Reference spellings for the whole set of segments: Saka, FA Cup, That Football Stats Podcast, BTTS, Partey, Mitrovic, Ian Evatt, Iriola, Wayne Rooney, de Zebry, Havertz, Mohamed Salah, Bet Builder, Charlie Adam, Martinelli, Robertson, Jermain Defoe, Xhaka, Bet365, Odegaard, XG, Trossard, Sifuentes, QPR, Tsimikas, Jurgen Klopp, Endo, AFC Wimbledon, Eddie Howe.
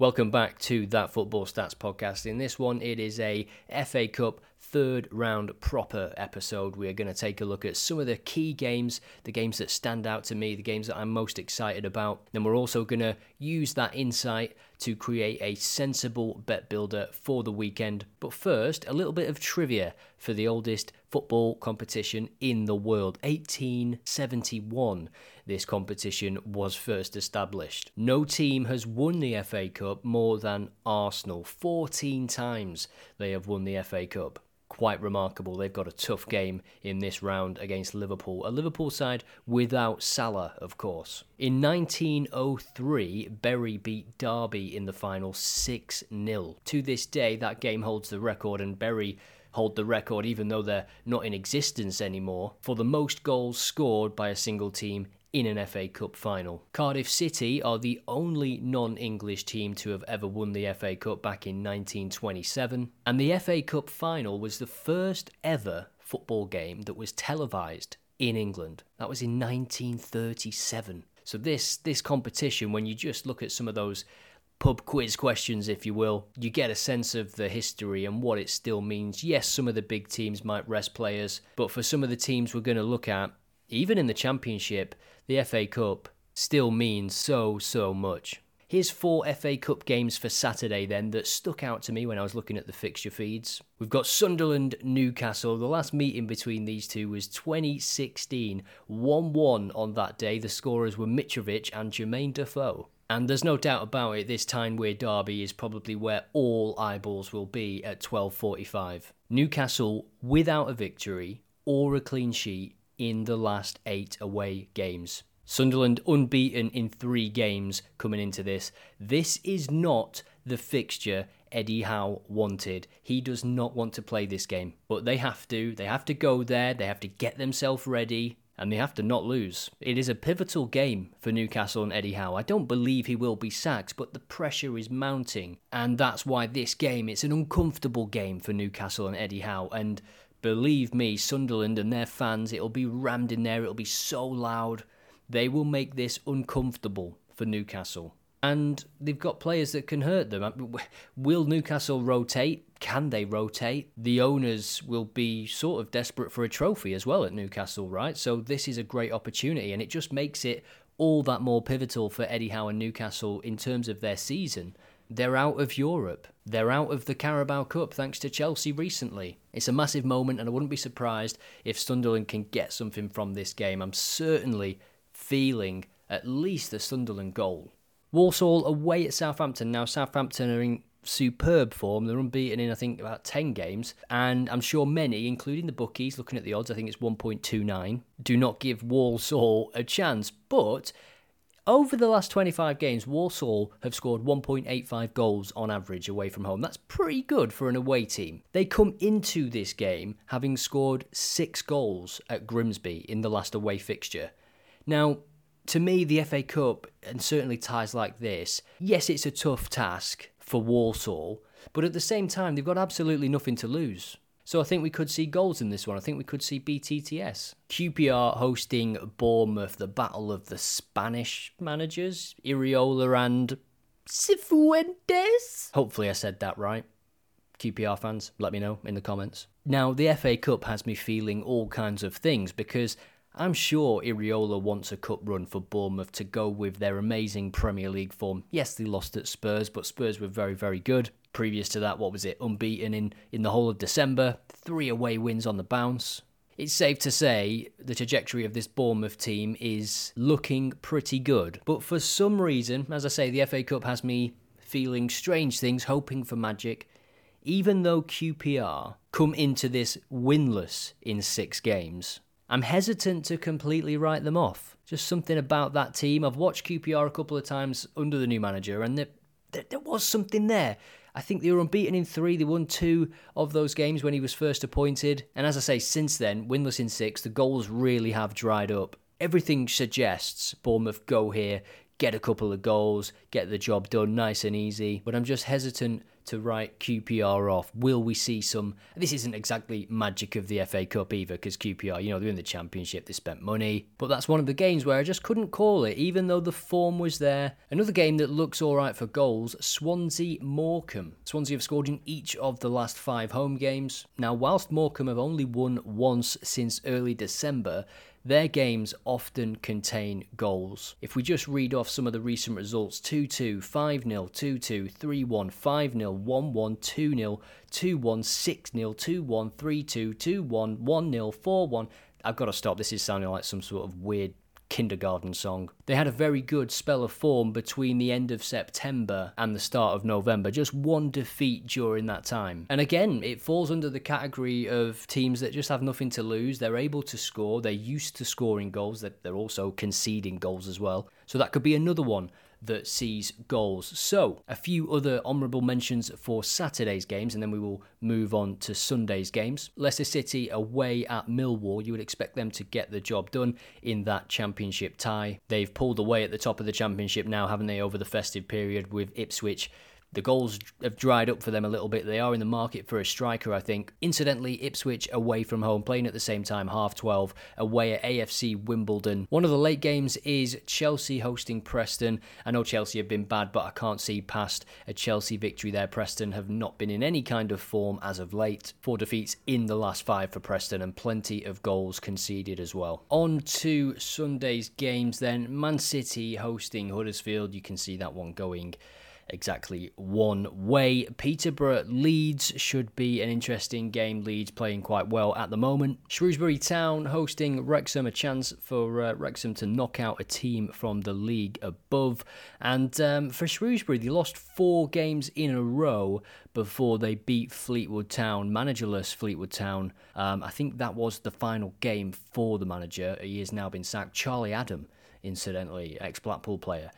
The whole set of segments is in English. Welcome back to That Football Stats Podcast. In this one, it is a FA Cup third round proper episode. We are going to take a look at some of the key games, the games that stand out to me, the games that I'm most excited about. And we're also going to use that insight to create a sensible bet builder for the weekend. But first, a little bit of trivia for the oldest football competition in the world. 1871, this competition was first established. No team has won the FA Cup more than Arsenal. 14 times they have won the FA Cup. Quite remarkable. They've got a tough game in this round against Liverpool. A Liverpool side without Salah, of course. In 1903, Bury beat Derby in the final 6-0. To this day, that game holds the record, and Bury hold the record, even though they're not in existence anymore, for the most goals scored by a single team in an FA Cup final. Cardiff City are the only non-English team to have ever won the FA Cup back in 1927, and the FA Cup final was the first ever football game that was televised in England. That was in 1937. So this competition, when you just look at some of those pub quiz questions, if you will, you get a sense of the history and what it still means. Yes, some of the big teams might rest players, but for some of the teams we're going to look at, even in the Championship, the FA Cup still means so much. Here's 4 FA Cup games for Saturday then that stuck out to me when I was looking at the fixture feeds. We've got Sunderland, Newcastle. The last meeting between these two was 2016. 1-1 on that day. The scorers were Mitrovic and Jermain Defoe. And there's no doubt about it, this Tyne-Wear derby is probably where all eyeballs will be at 12:45. Newcastle without a victory or a clean sheet in the last 8 away games. Sunderland unbeaten in 3 games coming into this. This is not the fixture Eddie Howe wanted. He does not want to play this game. But they have to. They have to go there. They have to get themselves ready. And they have to not lose. It is a pivotal game for Newcastle and Eddie Howe. I don't believe he will be sacked, but the pressure is mounting. And that's why this game, it's an uncomfortable game for Newcastle and Eddie Howe. And believe me, Sunderland and their fans, it'll be rammed in there. It'll be so loud. They will make this uncomfortable for Newcastle. And they've got players that can hurt them. Will Newcastle rotate? Can they rotate? The owners will be sort of desperate for a trophy as well at Newcastle, right? So this is a great opportunity, and it just makes it all that more pivotal for Eddie Howe and Newcastle in terms of their season. They're out of Europe. They're out of the Carabao Cup thanks to Chelsea recently. It's a massive moment, and I wouldn't be surprised if Sunderland can get something from this game. I'm certainly feeling at least the Sunderland goal. Walsall away at Southampton. Now, Southampton are in superb form. They're unbeaten in, I think, about 10 games. And I'm sure many, including the bookies, looking at the odds, I think it's 1.29, do not give Walsall a chance. But over the last 25 games, Walsall have scored 1.85 goals on average away from home. That's pretty good for an away team. They come into this game having scored 6 goals at Grimsby in the last away fixture. Now, to me, the FA Cup, and certainly ties like this, yes, it's a tough task for Walsall, but at the same time, they've got absolutely nothing to lose. So I think we could see goals in this one. I think we could see BTTS. QPR hosting Bournemouth, the battle of the Spanish managers, Iriola and Sifuentes. Hopefully I said that right. QPR fans, let me know in the comments. Now, the FA Cup has me feeling all kinds of things because I'm sure Iriola wants a cup run for Bournemouth to go with their amazing Premier League form. Yes, they lost at Spurs, but Spurs were very, very good. Previous to that, what was it? Unbeaten in the whole of December. 3 away wins on the bounce. It's safe to say the trajectory of this Bournemouth team is looking pretty good. But for some reason, as I say, the FA Cup has me feeling strange things, hoping for magic. Even though QPR come into this winless in 6 games, I'm hesitant to completely write them off. Just something about that team. I've watched QPR a couple of times under the new manager, and there was something there. I think they were unbeaten in 3. They won 2 of those games when he was first appointed. And as I say, since then, winless in 6, the goals really have dried up. Everything suggests Bournemouth go here, get a couple of goals, get the job done nice and easy. But I'm just hesitant to write QPR off. Will we see some... This isn't exactly magic of the FA Cup either, because QPR, you know, they're in the Championship, they spent money. But that's one of the games where I just couldn't call it, even though the form was there. Another game that looks all right for goals, Swansea-Morecambe. Swansea have scored in each of the last 5 home games. Now, whilst Morecambe have only won once since early December, their games often contain goals. If we just read off some of the recent results, 2-2, 5-0, 2-2, 3-1, 5-0, 1-1, 2-0, 2-1, 6-0, 2-1, 3-2, 2-1, 1-0, 4-1. I've got to stop. This is sounding like some sort of weird kindergarten song. They had a very good spell of form between the end of September and the start of November. Just one defeat during that time. And again, it falls under the category of teams that just have nothing to lose. They're able to score. They're used to scoring goals. They're also conceding goals as well. So that could be another one that sees goals. So, a few other honourable mentions for Saturday's games, and then we will move on to Sunday's games. Leicester City away at Millwall. You would expect them to get the job done in that Championship tie. They've pulled away at the top of the Championship now, haven't they, over the festive period with Ipswich. The goals have dried up for them a little bit. They are in the market for a striker, I think. Incidentally, Ipswich away from home, playing at the same time, 12:30, away at AFC Wimbledon. One of the late games is Chelsea hosting Preston. I know Chelsea have been bad, but I can't see past a Chelsea victory there. Preston have not been in any kind of form as of late. 4 defeats in the last 5 for Preston and plenty of goals conceded as well. On to Sunday's games then. Man City hosting Huddersfield. You can see that one going exactly one way. Peterborough Leeds should be an interesting game. Leeds playing quite well at the moment. Shrewsbury Town hosting Wrexham, a chance for Wrexham to knock out a team from the league above. And for Shrewsbury, they lost 4 games in a row before they beat Fleetwood Town, managerless Fleetwood Town. I think that was the final game for the manager. He has now been sacked. Charlie Adam, incidentally, ex-Blackpool player.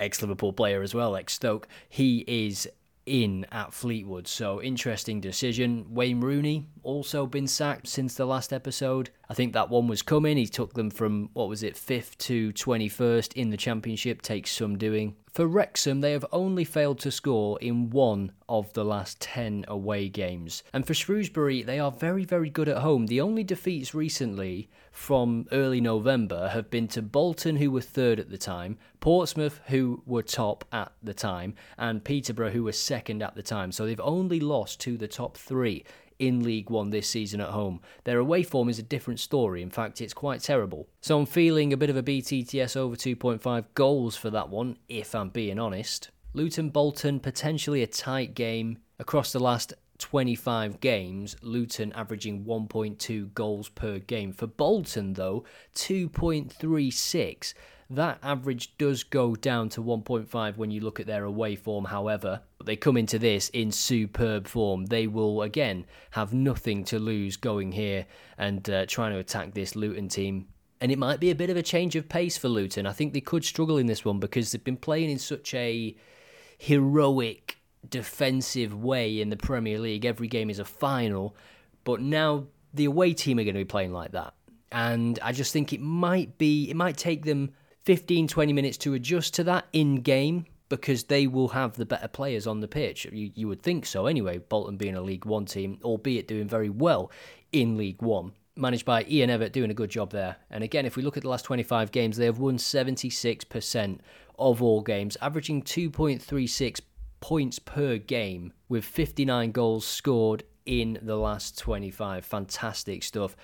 Ex-Liverpool player as well, ex-Stoke. He is in at Fleetwood, so interesting decision. Wayne Rooney also been sacked since the last episode. I think that one was coming. He took them from, 5th to 21st in the Championship. Takes some doing. For Wrexham, they have only failed to score in 1 of the last 10 away games. And for Shrewsbury, they are very, very good at home. The only defeats recently from early November have been to Bolton, who were 3rd at the time, Portsmouth, who were top at the time, and Peterborough, who were 2nd at the time. So they've only lost to the top 3 in League One this season at home. Their away form is a different story. In fact, it's quite terrible. So I'm feeling a bit of a BTTS over 2.5 goals for that one, if I'm being honest. Luton-Bolton, potentially a tight game. Across the last 25 games, Luton averaging 1.2 goals per game. For Bolton, though, 2.36. That average does go down to 1.5 when you look at their away form, however. But they come into this in superb form. They will, again, have nothing to lose going here and trying to attack this Luton team. And it might be a bit of a change of pace for Luton. I think they could struggle in this one because they've been playing in such a heroic, defensive way in the Premier League. Every game is a final. But now the away team are going to be playing like that. And I just think it might take them 15-20 minutes to adjust to that in-game because they will have the better players on the pitch. You would think so anyway, Bolton being a League One team, albeit doing very well in League One. Managed by Ian Evatt, doing a good job there. And again, if we look at the last 25 games, they have won 76% of all games, averaging 2.36 points per game with 59 goals scored in the last 25. Fantastic stuff.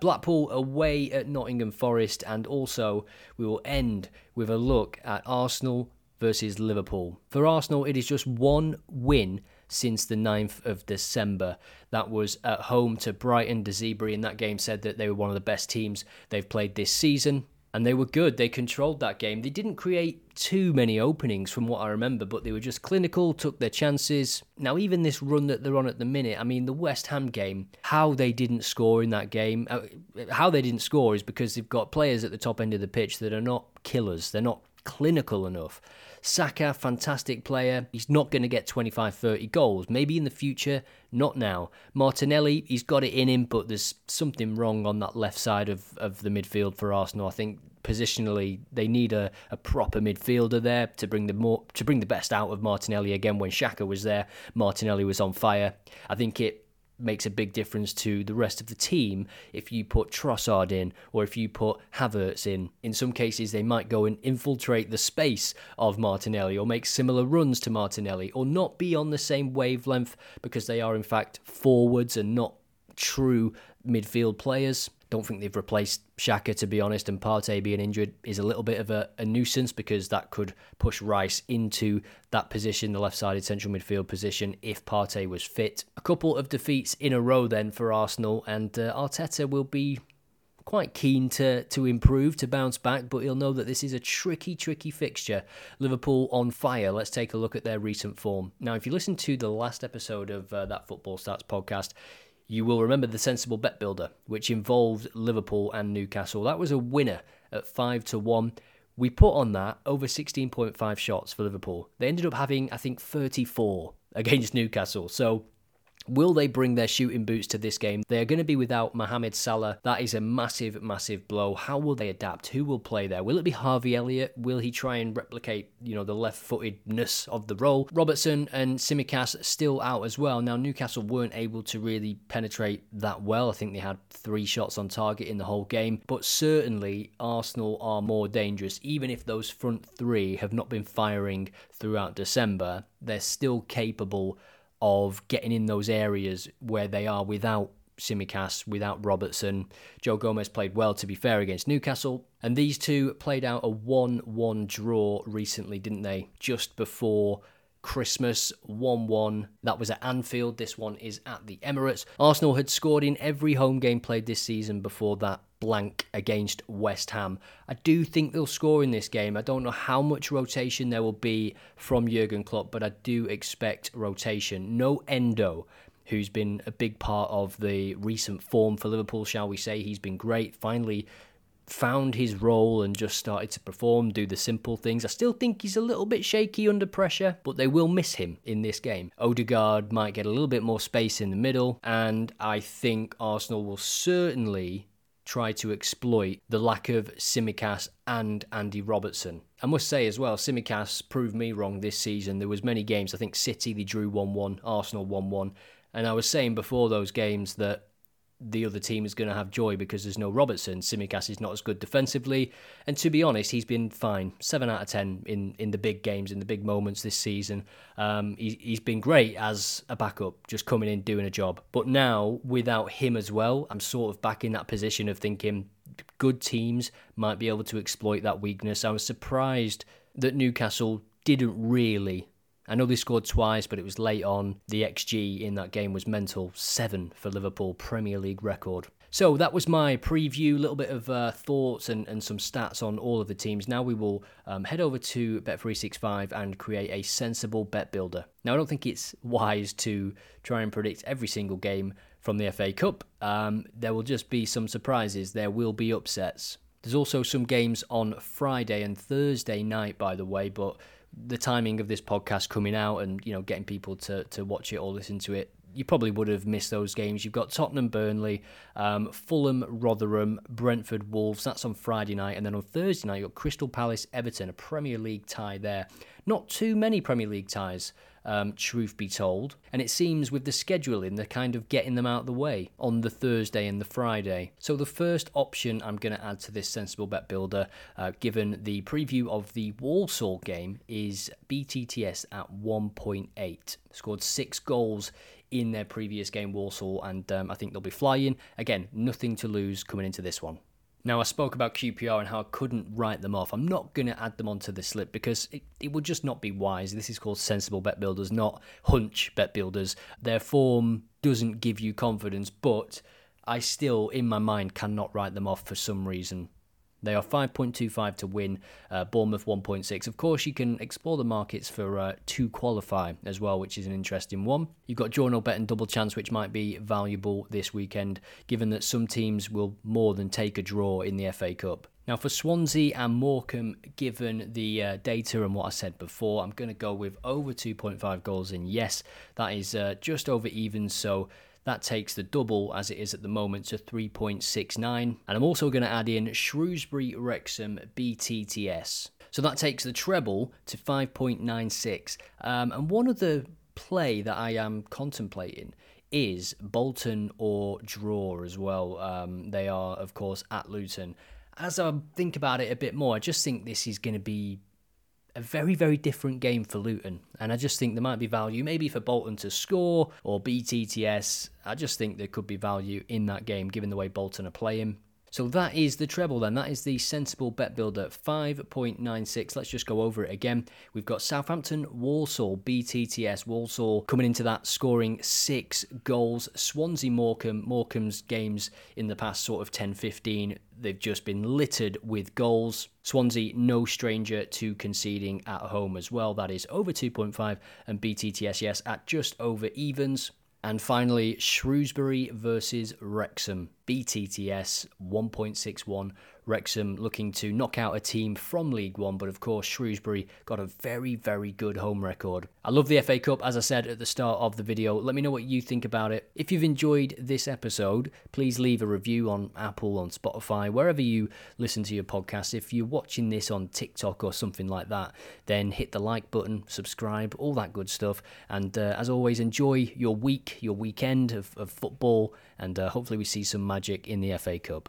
Blackpool away at Nottingham Forest, and also we will end with a look at Arsenal versus Liverpool. For Arsenal, it is just 1 win since the 9th of December. That was at home to Brighton. De Zebry in that game said that they were one of the best teams they've played this season. And they were good. They controlled that game. They didn't create too many openings from what I remember, but they were just clinical, took their chances. Now, even this run that they're on at the minute, I mean, the West Ham game, how they didn't score in that game, how they didn't score is because they've got players at the top end of the pitch that are not killers. They're not clinical enough. Saka, fantastic player. He's not going to get 25-30 goals. Maybe in the future, not now. Martinelli, he's got it in him, but there's something wrong on that left side of the midfield for Arsenal. I think positionally, they need a proper midfielder there to bring the best out of Martinelli. Again, when Xhaka was there, Martinelli was on fire. I think it makes a big difference to the rest of the team if you put Trossard in or if you put Havertz in. In some cases, they might go and infiltrate the space of Martinelli or make similar runs to Martinelli or not be on the same wavelength because they are, in fact, forwards and not true midfield players. Don't think they've replaced Xhaka, to be honest, and Partey being injured is a little bit of a nuisance because that could push Rice into that position, the left-sided central midfield position, if Partey was fit. A couple of defeats in a row then for Arsenal, and Arteta will be quite keen to improve, to bounce back, but he'll know that this is a tricky fixture. Liverpool on fire. Let's take a look at their recent form. Now, if you listen to the last episode of That Football Stats Podcast, you will remember the sensible bet builder, which involved Liverpool and Newcastle. That was a winner at 5-1. We put on that over 16.5 shots for Liverpool. They ended up having, I think, 34 against Newcastle. So will they bring their shooting boots to this game? They are going to be without Mohamed Salah. That is a massive, massive blow. How will they adapt? Who will play there? Will it be Harvey Elliott? Will he try and replicate, the left-footedness of the role? Robertson and Tsimikas still out as well. Now, Newcastle weren't able to really penetrate that well. I think they had 3 shots on target in the whole game. But certainly, Arsenal are more dangerous. Even if those front 3 have not been firing throughout December, they're still capable of getting in those areas where they are without Tsimikas, without Robertson. Joe Gomez played well, to be fair, against Newcastle. And these two played out a 1-1 draw recently, didn't they? Just before Christmas, 1-1. That was at Anfield. This one is at the Emirates. Arsenal had scored in every home game played this season before that blank against West Ham. I do think they'll score in this game. I don't know how much rotation there will be from Jurgen Klopp, but I do expect rotation. No Endo, who's been a big part of the recent form for Liverpool, shall we say. He's been great. Finally found his role and just started to perform, do the simple things. I still think he's a little bit shaky under pressure, but they will miss him in this game. Odegaard might get a little bit more space in the middle, and I think Arsenal will certainly try to exploit the lack of Tsimikas and Andy Robertson. I must say as well, Tsimikas proved me wrong this season. There was many games, I think City, they drew 1-1, Arsenal 1-1, and I was saying before those games that the other team is going to have joy because there's no Robertson. Tsimikas is not as good defensively. And to be honest, he's been fine. 7 out of 10 in the big games, in the big moments this season. He's been great as a backup, just coming in, doing a job. But now, without him as well, I'm sort of back in that position of thinking good teams might be able to exploit that weakness. I was surprised that Newcastle didn't really. I know they scored twice, but it was late on. The XG in that game was mental. 7 for Liverpool, Premier League record. So that was my preview, a little bit of thoughts and some stats on all of the teams. Now we will head over to Bet365 and create a sensible bet builder. Now, I don't think it's wise to try and predict every single game from the FA Cup. There will just be some surprises. There will be upsets. There's also some games on Friday and Thursday night, by the way, but the timing of this podcast coming out and getting people to watch it or listen to it, you probably would have missed those games. You've got Tottenham, Burnley, Fulham, Rotherham, Brentford, Wolves. That's on Friday night. And then on Thursday night, you've got Crystal Palace, Everton, a Premier League tie there. Not too many Premier League ties, truth be told. And it seems with the scheduling, they're kind of getting them out of the way on the Thursday and the Friday. So the first option I'm going to add to this sensible bet builder, given the preview of the Walsall game, is BTTS at 1.8. Scored 6 goals in their previous game, Walsall, and I think they'll be flying. Again, nothing to lose coming into this one. Now, I spoke about QPR and how I couldn't write them off. I'm not going to add them onto the slip because it would just not be wise. This is called sensible bet builders, not hunch bet builders. Their form doesn't give you confidence, but I still, in my mind, cannot write them off for some reason. They are 5.25 to win, Bournemouth 1.6. Of course, you can explore the markets for to qualify as well, which is an interesting one. You've got Journal Bet and Double Chance, which might be valuable this weekend, given that some teams will more than take a draw in the FA Cup. Now, for Swansea and Morecambe, given the data and what I said before, I'm going to go with over 2.5 goals in. Yes, that is just over even, so That takes the double, as it is at the moment, to 3.69. And I'm also going to add in Shrewsbury, Wrexham, BTTS. So that takes the treble to 5.96. And one other play that I am contemplating is Bolton or draw as well. They are, of course, at Luton. As I think about it a bit more, I just think this is going to be a very, very different game for Luton. And I just think there might be value maybe for Bolton to score or BTTS. I just think there could be value in that game given the way Bolton are playing. So that is the treble then. That is the sensible bet builder, 5.96. Let's just go over it again. We've got Southampton, Walsall, BTTS. Walsall coming into that scoring 6 goals. Swansea, Morecambe. Morecambe's games in the past sort of 10-15, they've just been littered with goals. Swansea, no stranger to conceding at home as well. That is over 2.5 and BTTS, yes, at just over evens. And finally, Shrewsbury versus Wrexham, BTTS 1.61. Wrexham looking to knock out a team from League One, but of course Shrewsbury got a very, very good home record. I love the FA Cup, as I said at the start of the video. Let me know what you think about it. If you've enjoyed this episode, please leave a review on Apple, on Spotify, wherever you listen to your podcast. If you're watching this on TikTok or something like that, then hit the like button, subscribe, all that good stuff. And as always, enjoy your week, your weekend of football, and hopefully we see some magic in the FA Cup.